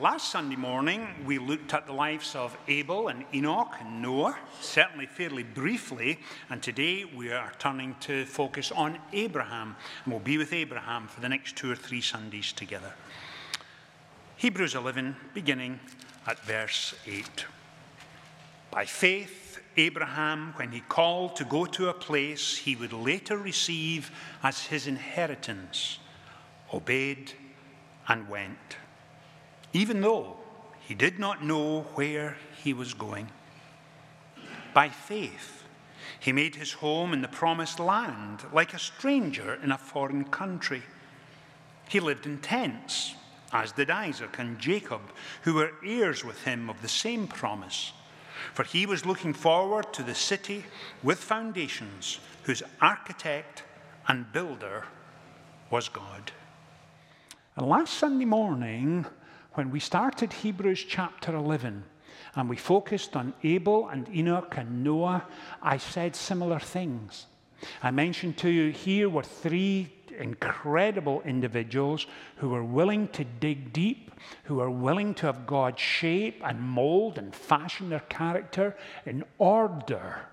Last Sunday morning, we looked at the lives of Abel and Enoch and Noah, certainly fairly briefly, and today we are turning to focus on Abraham, and we'll be with Abraham for the next two or three Sundays together. Hebrews 11, beginning at verse 8. By faith, Abraham, when he called to go to a place he would later receive as his inheritance, obeyed and went, even though he did not know where he was going. By faith, he made his home in the promised land, like a stranger in a foreign country. He lived in tents, as did Isaac and Jacob, who were heirs with him of the same promise. For he was looking forward to the city with foundations, whose architect and builder was God. And last Sunday morning, when we started Hebrews chapter 11 and we focused on Abel and Enoch and Noah, I said similar things. I mentioned to you here were three incredible individuals who were willing to dig deep, who were willing to have God shape and mold and fashion their character in order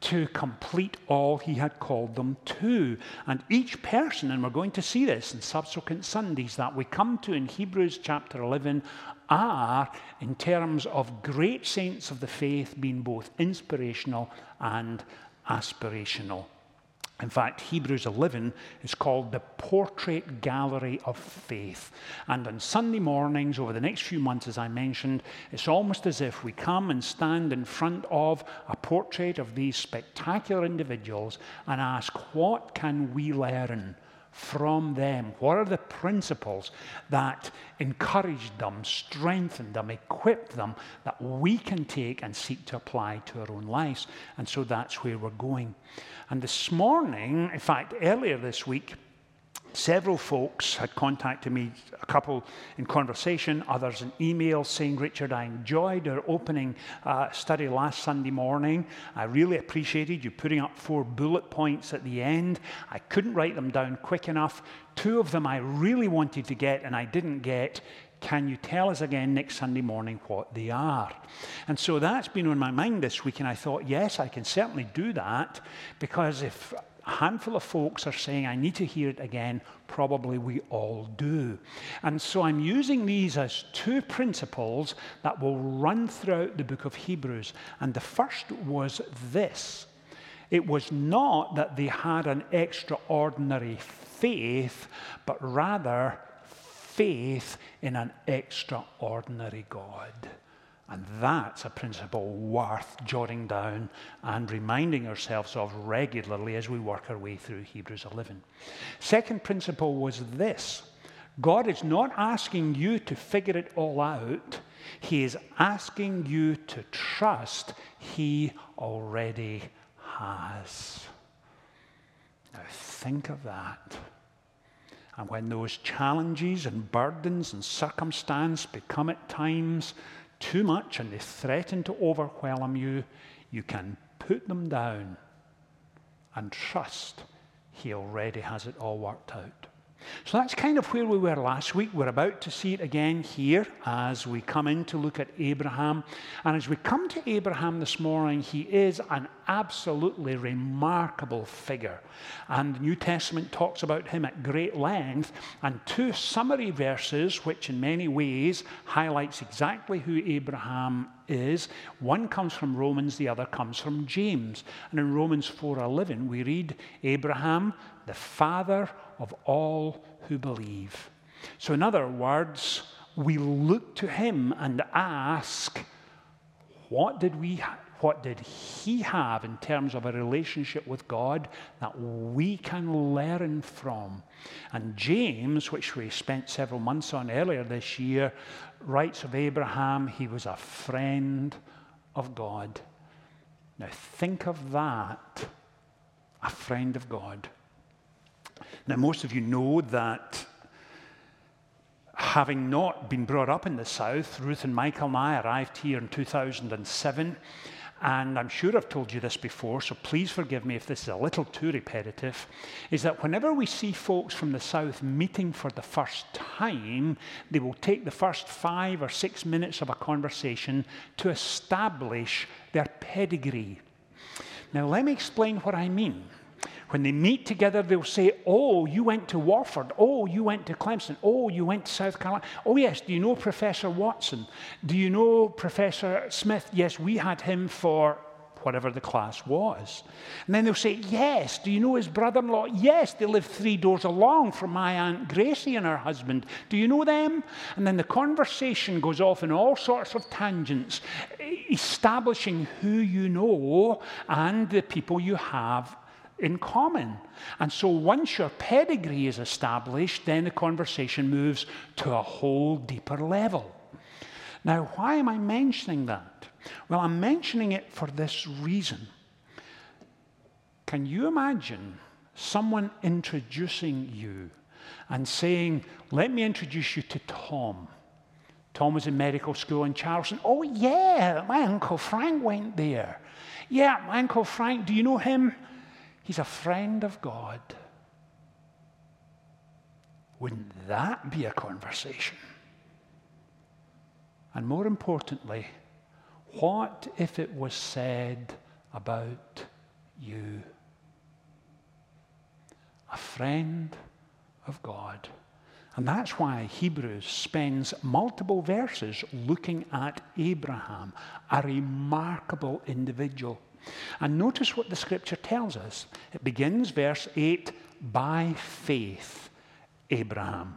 to complete all he had called them to. And each person, and we're going to see this in subsequent Sundays that we come to in Hebrews chapter 11, are, in terms of great saints of the faith, being both inspirational and aspirational. In fact, Hebrews 11 is called the Portrait Gallery of Faith. And on Sunday mornings over the next few months, as I mentioned, it's almost as if we come and stand in front of a portrait of these spectacular individuals and ask, what can we learn from them? What are the principles that encouraged them, strengthened them, equipped them, that we can take and seek to apply to our own lives? And so that's where we're going. And this morning, in fact, earlier this week, several folks had contacted me, a couple in conversation, others in email, saying, Richard, I enjoyed our opening study last Sunday morning. I really appreciated you putting up 4 bullet points at the end. I couldn't write them down quick enough. 2 of them I really wanted to get and I didn't get. Can you tell us again next Sunday morning what they are? And so that's been on my mind this week, and I thought, yes, I can certainly do that, because if a handful of folks are saying, I need to hear it again, probably we all do. And so I'm using these as 2 principles that will run throughout the book of Hebrews. And the first was this. It was not that they had an extraordinary faith, but rather faith in an extraordinary God. And that's a principle worth jotting down and reminding ourselves of regularly as we work our way through Hebrews 11. Second principle was this. God is not asking you to figure it all out. He is asking you to trust He already has. Now think of that. And when those challenges and burdens and circumstance become at times too much and they threaten to overwhelm you, you can put them down and trust He already has it all worked out. So that's kind of where we were last week. We're about to see it again here as we come in to look at Abraham. And as we come to Abraham this morning, he is an absolutely remarkable figure. And the New Testament talks about him at great length. And 2 summary verses, which in many ways highlights exactly who Abraham is. One comes from Romans, the other comes from James. And in Romans 4:11, we read, Abraham, the father of all who believe. So in other words, we look to him and ask, what did he have in terms of a relationship with God that we can learn from? And James, which we spent several months on earlier this year, writes of Abraham, he was a friend of God. Now think of that, a friend of God. Now, most of you know that having not been brought up in the South, Ruth and Michael and I arrived here in 2007, and I'm sure I've told you this before, so please forgive me if this is a little too repetitive, is that whenever we see folks from the South meeting for the first time, they will take the first 5 or 6 minutes of a conversation to establish their pedigree. Now, let me explain what I mean. When they meet together, they'll say, oh, you went to Warford. Oh, you went to Clemson. Oh, you went to South Carolina. Oh, yes, do you know Professor Watson? Do you know Professor Smith? Yes, we had him for whatever the class was. And then they'll say, yes, do you know his brother-in-law? Yes, they live 3 doors along from my Aunt Gracie and her husband. Do you know them? And then the conversation goes off in all sorts of tangents, establishing who you know and the people you have in common. And so once your pedigree is established, then the conversation moves to a whole deeper level. Now, why am I mentioning that? Well, I'm mentioning it for this reason. Can you imagine someone introducing you and saying, let me introduce you to Tom. Tom was in medical school in Charleston. Oh, yeah, my Uncle Frank went there. Yeah, my Uncle Frank, do you know him? He's a friend of God. Wouldn't that be a conversation? And more importantly, what if it was said about you? A friend of God. And that's why Hebrews spends multiple verses looking at Abraham, a remarkable individual. And notice what the scripture tells us. It begins, verse 8, by faith, Abraham.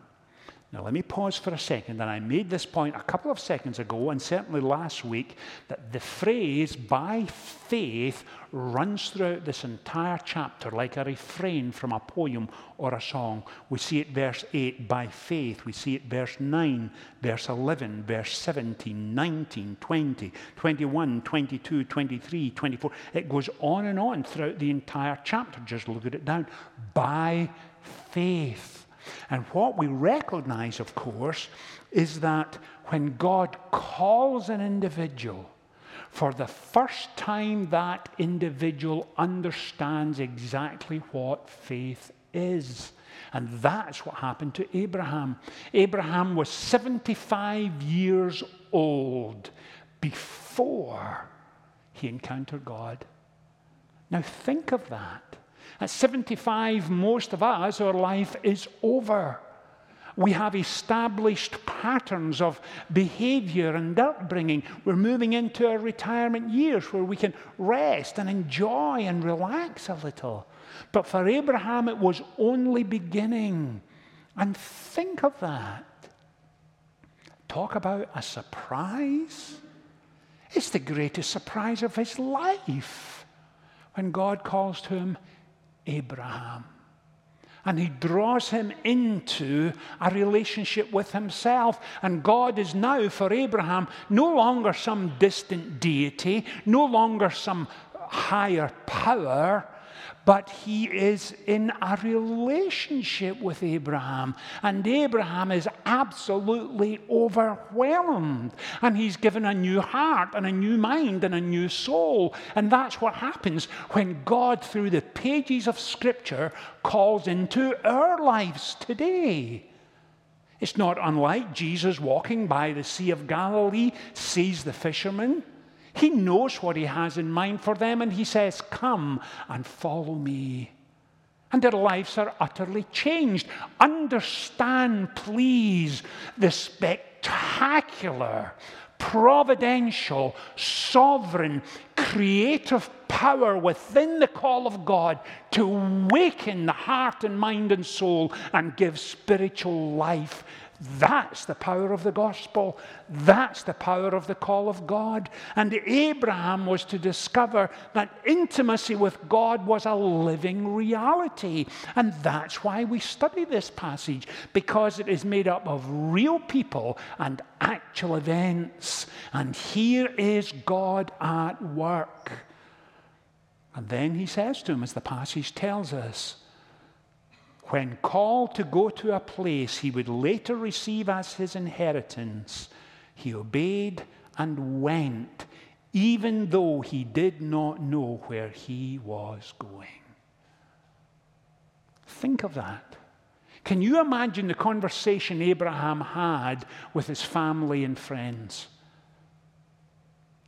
Now, let me pause for a second, and I made this point a couple of seconds ago, and certainly last week, that the phrase, by faith, runs throughout this entire chapter like a refrain from a poem or a song. We see it verse 8, by faith. We see it verse 9, verse 11, verse 17, 19, 20, 21, 22, 23, 24. It goes on and on throughout the entire chapter. Just look at it down. By faith. And what we recognize, of course, is that when God calls an individual, for the first time that individual understands exactly what faith is. And that's what happened to Abraham. Abraham was 75 years old before he encountered God. Now think of that. At 75, most of us, our life is over. We have established patterns of behavior and upbringing. We're moving into our retirement years where we can rest and enjoy and relax a little. But for Abraham, it was only beginning. And think of that. Talk about a surprise. It's the greatest surprise of his life when God calls to him, Abraham. And he draws him into a relationship with himself. And God is now, for Abraham, no longer some distant deity, no longer some higher power, but he is in a relationship with Abraham. And Abraham is absolutely overwhelmed. And he's given a new heart and a new mind and a new soul. And that's what happens when God, through the pages of Scripture, calls into our lives today. It's not unlike Jesus walking by the Sea of Galilee, sees the fishermen. He knows what he has in mind for them, and he says, come and follow me. And their lives are utterly changed. Understand, please, the spectacular, providential, sovereign, creative power within the call of God to awaken the heart and mind and soul and give spiritual life. That's the power of the gospel. That's the power of the call of God. And Abraham was to discover that intimacy with God was a living reality. And that's why we study this passage, because it is made up of real people and actual events. And here is God at work. And then he says to him, as the passage tells us, when called to go to a place he would later receive as his inheritance, he obeyed and went, even though he did not know where he was going. Think of that. Can you imagine the conversation Abraham had with his family and friends?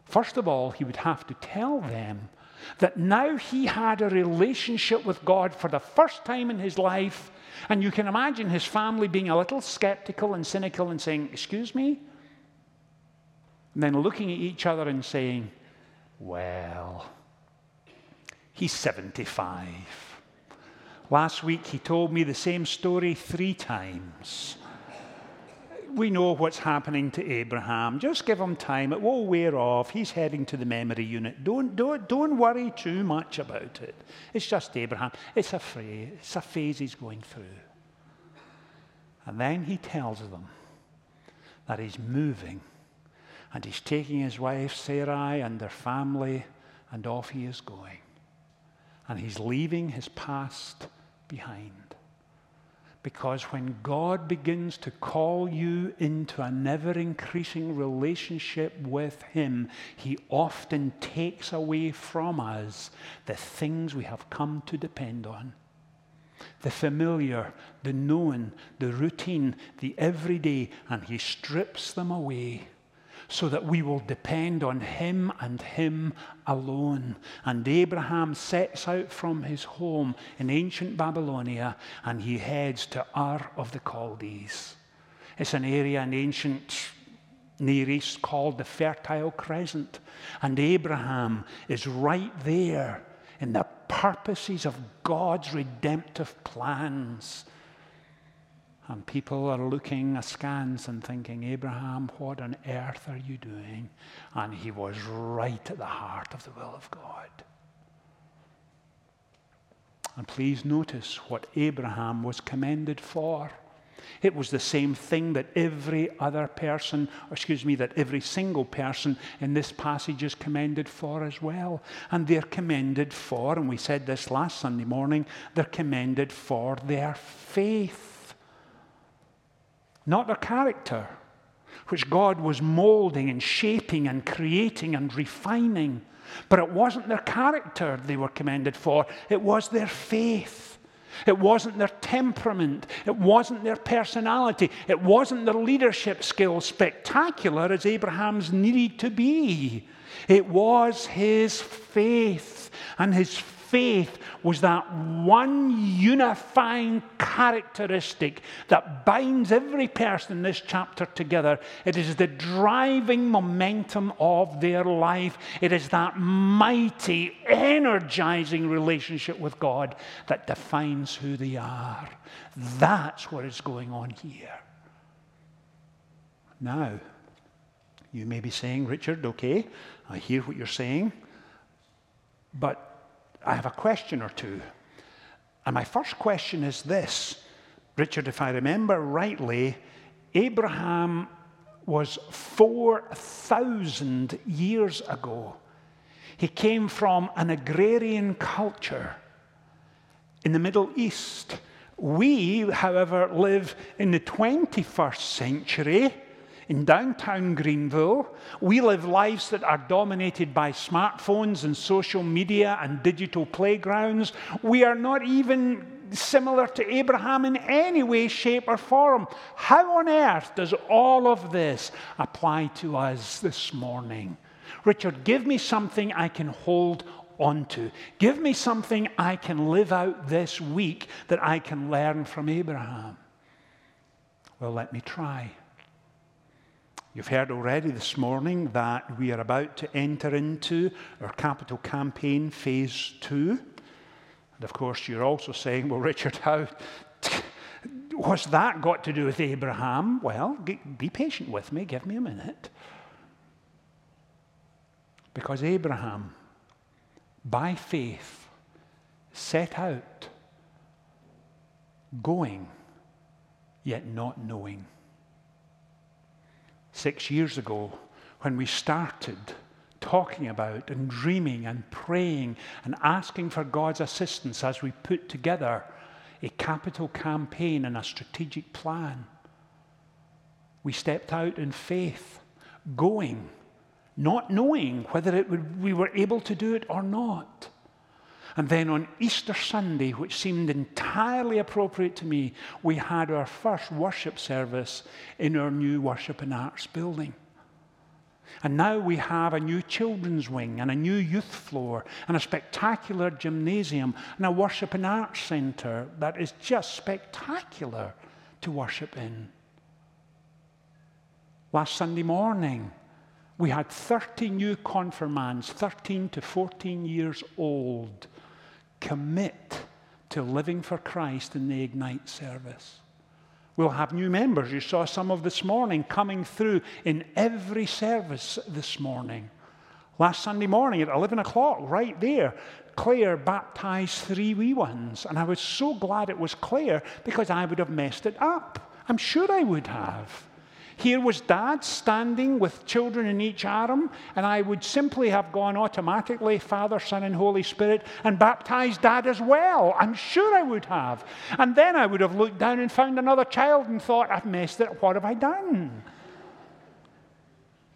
First of all, he would have to tell them that now he had a relationship with God for the first time in his life. And you can imagine his family being a little skeptical and cynical and saying, "Excuse me?" And then looking at each other and saying, "Well, he's 75. Last week he told me the same story 3 times. We know what's happening to Abraham. Just give him time. It will wear off. He's heading to the memory unit. Don't worry too much about it. It's just Abraham. It's a phase he's going through." And then he tells them that he's moving and he's taking his wife Sarai and their family, and off he is going. And he's leaving his past behind. Because when God begins to call you into a never-increasing relationship with Him, He often takes away from us the things we have come to depend on. The familiar, the known, the routine, the everyday, and He strips them away so that we will depend on Him and Him alone. And Abraham sets out from his home in ancient Babylonia, and he heads to Ur of the Chaldees. It's an area in ancient Near East called the Fertile Crescent. And Abraham is right there in the purposes of God's redemptive plans. And people are looking askance and thinking, "Abraham, what on earth are you doing?" And he was right at the heart of the will of God. And please notice what Abraham was commended for. It was the same thing that every single person in this passage is commended for as well. And they're commended for, and we said this last Sunday morning, they're commended for their faith. Not their character, which God was molding and shaping and creating and refining. But it wasn't their character they were commended for. It was their faith. It wasn't their temperament. It wasn't their personality. It wasn't their leadership skills, spectacular as Abraham's needed to be. It was his faith. And his faith was that one unifying characteristic that binds every person in this chapter together. It is the driving momentum of their life. It is that mighty, energizing relationship with God that defines who they are. That's what is going on here. Now, you may be saying, "Richard, okay, I hear what you're saying, but I have a question or two." And my first question is this. Richard, if I remember rightly, Abraham was 4,000 years ago. He came from an agrarian culture in the Middle East. We, however, live in the 21st century. In downtown Greenville, we live lives that are dominated by smartphones and social media and digital playgrounds. We are not even similar to Abraham in any way, shape, or form. How on earth does all of this apply to us this morning? Richard, give me something I can hold onto. Give me something I can live out this week that I can learn from Abraham. Well, let me try. You've heard already this morning that we are about to enter into our capital campaign phase 2. And of course, you're also saying, "Well, Richard, what's that got to do with Abraham?" Well, be patient with me. Give me a minute. Because Abraham, by faith, set out, going, yet not knowing. 6 years ago, when we started talking about and dreaming and praying and asking for God's assistance as we put together a capital campaign and a strategic plan, we stepped out in faith, going, not knowing whether we were able to do it or not. And then on Easter Sunday, which seemed entirely appropriate to me, we had our first worship service in our new Worship and Arts building. And now we have a new children's wing and a new youth floor and a spectacular gymnasium and a worship and arts centre that is just spectacular to worship in. Last Sunday morning, we had 30 new confirmands, 13 to 14 years old, commit to living for Christ in the Ignite service. We'll have new members. You saw some of this morning coming through in every service this morning. Last Sunday morning at 11 o'clock, right there, Claire baptized 3 wee ones. And I was so glad it was Claire because I would have messed it up. I'm sure I would have. Here was Dad standing with children in each arm, and I would simply have gone automatically, Father, Son, and Holy Spirit, and baptized Dad as well. I'm sure I would have. And then I would have looked down and found another child and thought, I've messed it. What have I done?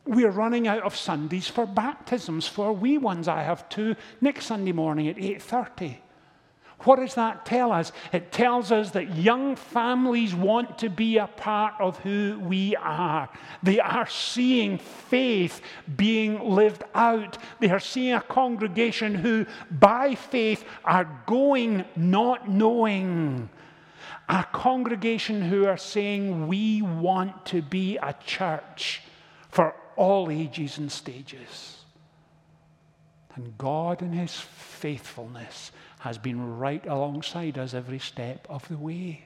We're running out of Sundays for baptisms, for wee ones. I have 2 next Sunday morning at 8:30. What does that tell us? It tells us that young families want to be a part of who we are. They are seeing faith being lived out. They are seeing a congregation who, by faith, are going not knowing. A congregation who are saying, we want to be a church for all ages and stages. And God in His faithfulness has been right alongside us every step of the way.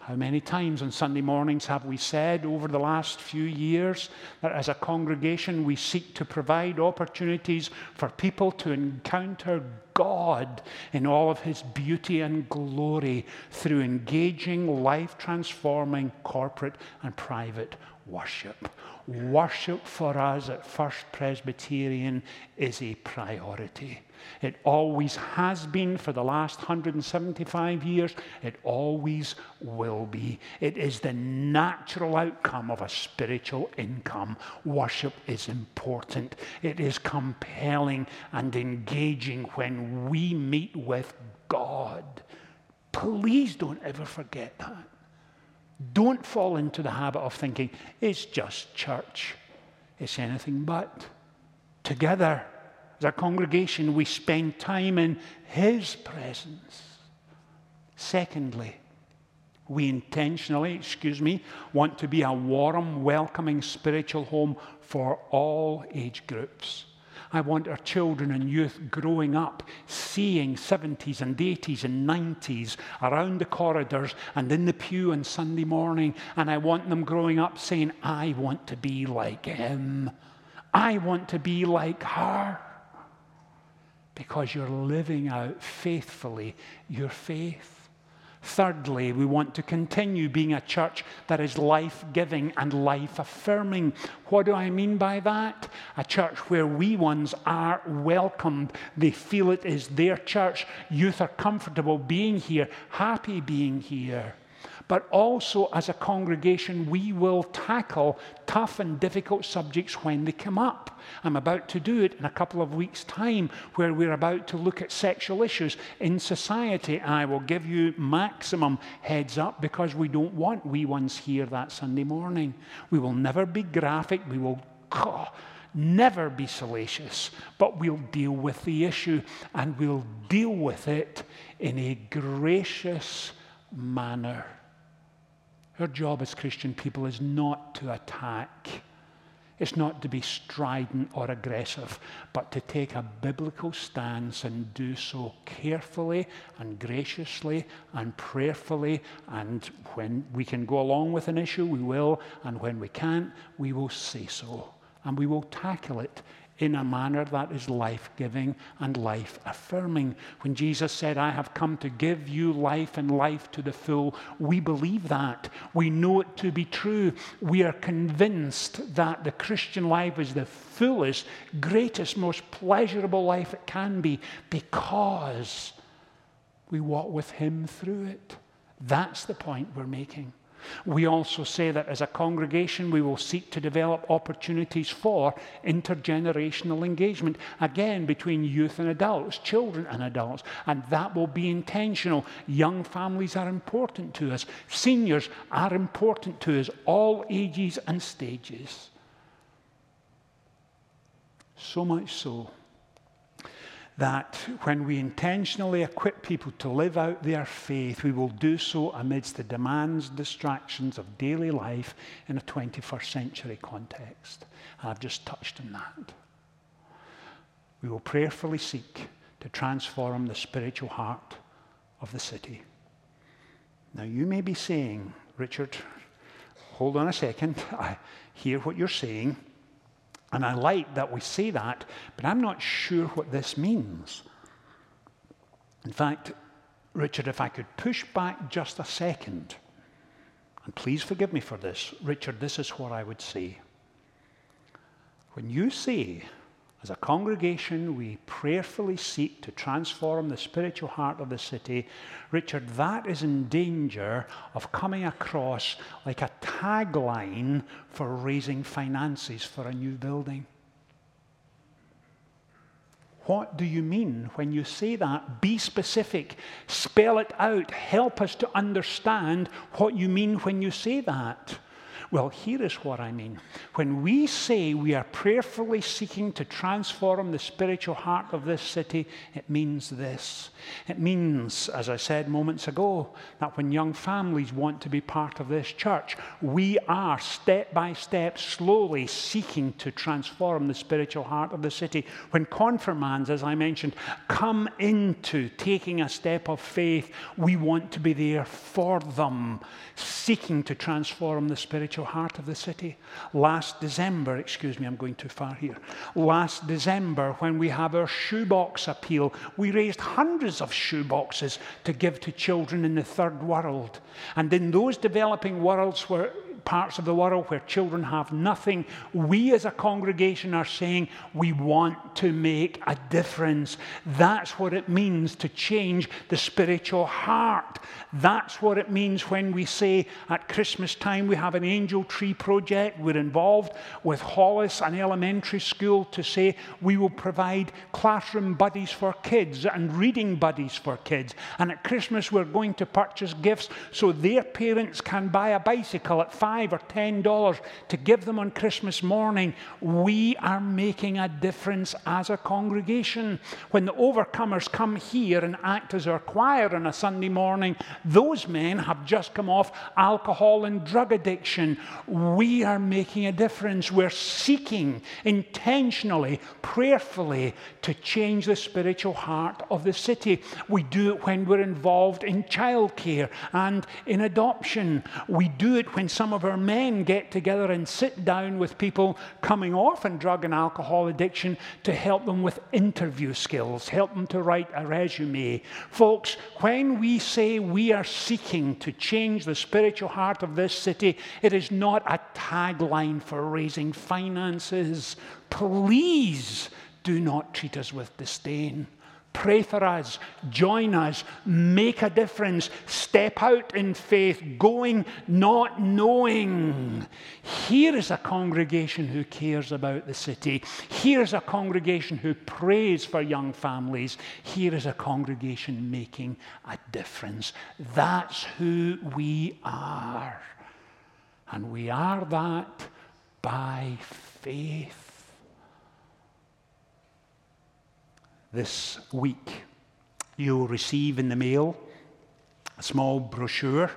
How many times on Sunday mornings have we said over the last few years that as a congregation we seek to provide opportunities for people to encounter God in all of His beauty and glory through engaging, life-transforming corporate and private worship. Worship for us at First Presbyterian is a priority. It always has been for the last 175 years. It always will be. It is the natural outcome of a spiritual income. Worship is important. It is compelling and engaging when we meet with God. Please don't ever forget that. Don't fall into the habit of thinking, it's just church. It's anything but. Together, as a congregation, we spend time in His presence. Secondly, we want to be a warm, welcoming spiritual home for all age groups. I want our children and youth growing up seeing 70s and 80s and 90s around the corridors and in the pew on Sunday morning. And I want them growing up saying, I want to be like him. I want to be like her. Because you're living out faithfully your faith. Thirdly, we want to continue being a church that is life-giving and life-affirming. What do I mean by that? A church where wee ones are welcomed. They feel it is their church. Youth are comfortable being here, happy being here. But also, as a congregation, we will tackle tough and difficult subjects when they come up. I'm about to do it in a couple of weeks' time, where we're about to look at sexual issues in society. And I will give you maximum heads up because we don't want wee ones here that Sunday morning. We will never be graphic. We will never be salacious. But we'll deal with the issue, and we'll deal with it in a gracious manner. Our job as Christian people is not to attack. It's not to be strident or aggressive, but to take a biblical stance and do so carefully and graciously and prayerfully. And when we can go along with an issue, we will. And when we can't, we will say so. And we will tackle it in a manner that is life-giving and life-affirming. When Jesus said, I have come to give you life and life to the full, we believe that. We know it to be true. We are convinced that the Christian life is the fullest, greatest, most pleasurable life it can be because we walk with Him through it. That's the point we're making. We also say that as a congregation, we will seek to develop opportunities for intergenerational engagement, again, between youth and adults, children and adults, and that will be intentional. Young families are important to us. Seniors are important to us, all ages and stages. So much so that when we intentionally equip people to live out their faith, we will do so amidst the demands, distractions of daily life in a 21st century context. And I've just touched on that. We will prayerfully seek to transform the spiritual heart of the city. Now, you may be saying, Richard, hold on a second, I hear what you're saying, and I like that we say that, but I'm not sure what this means. In fact, Richard, if I could push back just a second, and please forgive me for this, Richard, this is what I would say. When you say, as a congregation, we prayerfully seek to transform the spiritual heart of the city, Richard, that is in danger of coming across like a tagline for raising finances for a new building. What do you mean when you say that? Be specific. Spell it out. Help us to understand what you mean when you say that. Well, here is what I mean. When we say we are prayerfully seeking to transform the spiritual heart of this city, it means this. It means, as I said moments ago, that when young families want to be part of this church, we are step by step slowly seeking to transform the spiritual heart of the city. When confirmands, as I mentioned, come into taking a step of faith, we want to be there for them, seeking to transform the spiritual heart of the city. Last December, when we have our shoebox appeal, we raised hundreds of shoeboxes to give to children in the third world. And in those developing worlds where parts of the world where children have nothing, we as a congregation are saying we want to make a difference. That's what it means to change the spiritual heart. That's what it means when we say at Christmas time we have an angel tree project. We're involved with Hollis, an elementary school, to say we will provide classroom buddies for kids and reading buddies for kids. And at Christmas we're going to purchase gifts so their parents can buy a bicycle at $5 or $10 to give them on Christmas morning. We are making a difference as a congregation. When the Overcomers come here and act as our choir on a Sunday morning, those men have just come off alcohol and drug addiction. We are making a difference. We're seeking intentionally, prayerfully to change the spiritual heart of the city. We do it when we're involved in childcare and in adoption. We do it when some of our men get together and sit down with people coming off in drug and alcohol addiction to help them with interview skills, help them to write a resume. Folks, when we say we are seeking to change the spiritual heart of this city, it is not a tagline for raising finances. Please do not treat us with disdain. Pray for us, join us, make a difference, step out in faith, going, not knowing. Here is a congregation who cares about the city. Here is a congregation who prays for young families. Here is a congregation making a difference. That's who we are. And we are that by faith. This week, you'll receive in the mail a small brochure.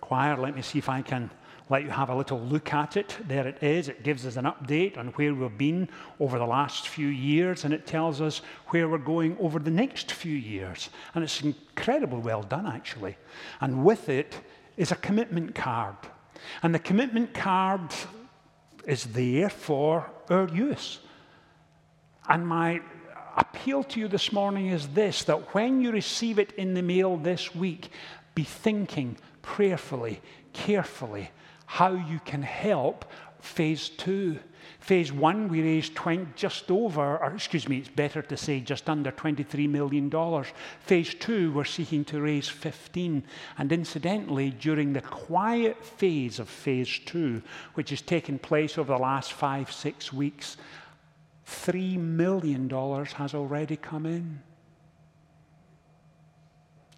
Choir, let me see if I can let you have a little look at it. There it is. It gives us an update on where we've been over the last few years, and it tells us where we're going over the next few years. And it's incredibly well done, actually. And with it is a commitment card. And the commitment card is there for our use. And my appeal to you this morning is this, that when you receive it in the mail this week, be thinking prayerfully, carefully, how you can help phase two. Phase one, we raised it's better to say just under $23 million. Phase two, we're seeking to raise 15. And incidentally, during the quiet phase of phase two, which has taken place over the last 5-6 weeks, $3 million has already come in.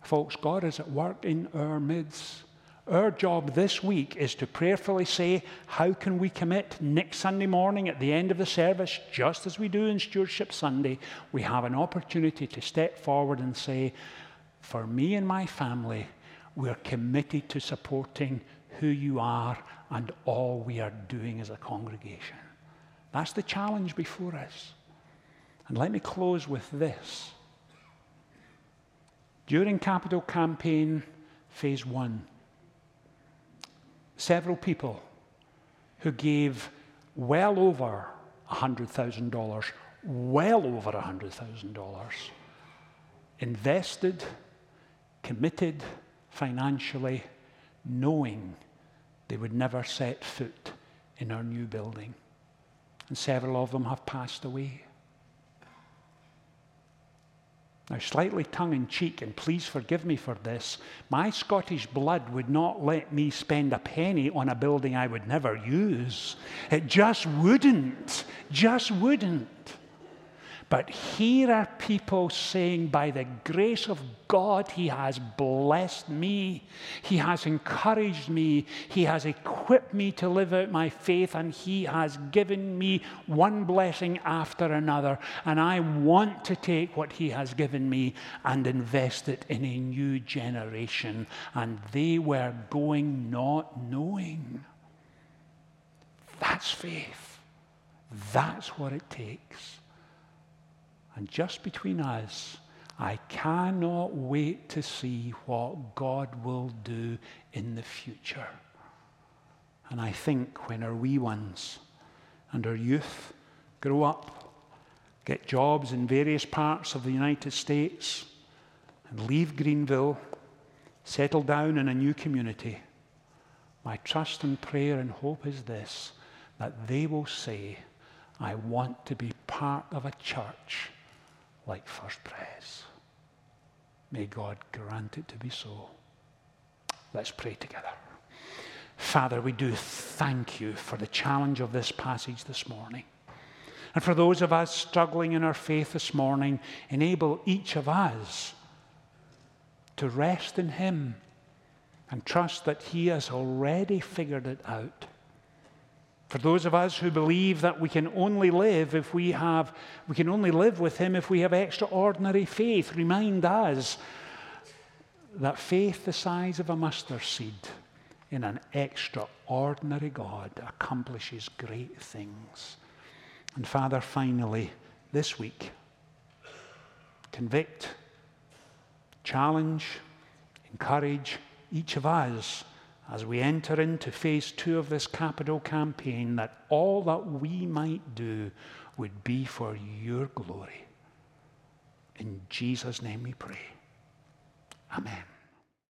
Folks, God is at work in our midst. Our job this week is to prayerfully say, how can we commit next Sunday morning at the end of the service, just as we do in Stewardship Sunday, we have an opportunity to step forward and say, for me and my family, we're committed to supporting who you are and all we are doing as a congregation. That's the challenge before us. And let me close with this. During Capital Campaign Phase 1, several people who gave well over $100,000, invested, committed financially, knowing they would never set foot in our new building. And several of them have passed away. Now, slightly tongue-in-cheek, and please forgive me for this, my Scottish blood would not let me spend a penny on a building I would never use. It just wouldn't. But here are people saying, by the grace of God, He has blessed me. He has encouraged me. He has equipped me to live out my faith, and He has given me one blessing after another. And I want to take what He has given me and invest it in a new generation. And they were going not knowing. That's faith. That's what it takes. And just between us, I cannot wait to see what God will do in the future. And I think when our wee ones and our youth grow up, get jobs in various parts of the United States, and leave Greenville, settle down in a new community, my trust and prayer and hope is this, that they will say, I want to be part of a church like First Pres. May God grant it to be so. Let's pray together. Father, we do thank you for the challenge of this passage this morning. And for those of us struggling in our faith this morning, enable each of us to rest in Him and trust that He has already figured it out. For those of us who believe that we can only live with Him if we have extraordinary faith, remind us that faith the size of a mustard seed in an extraordinary God accomplishes great things. And Father, finally, this week, convict, challenge, encourage each of us as we enter into phase two of this capital campaign, that all that we might do would be for your glory. In Jesus' name we pray. Amen.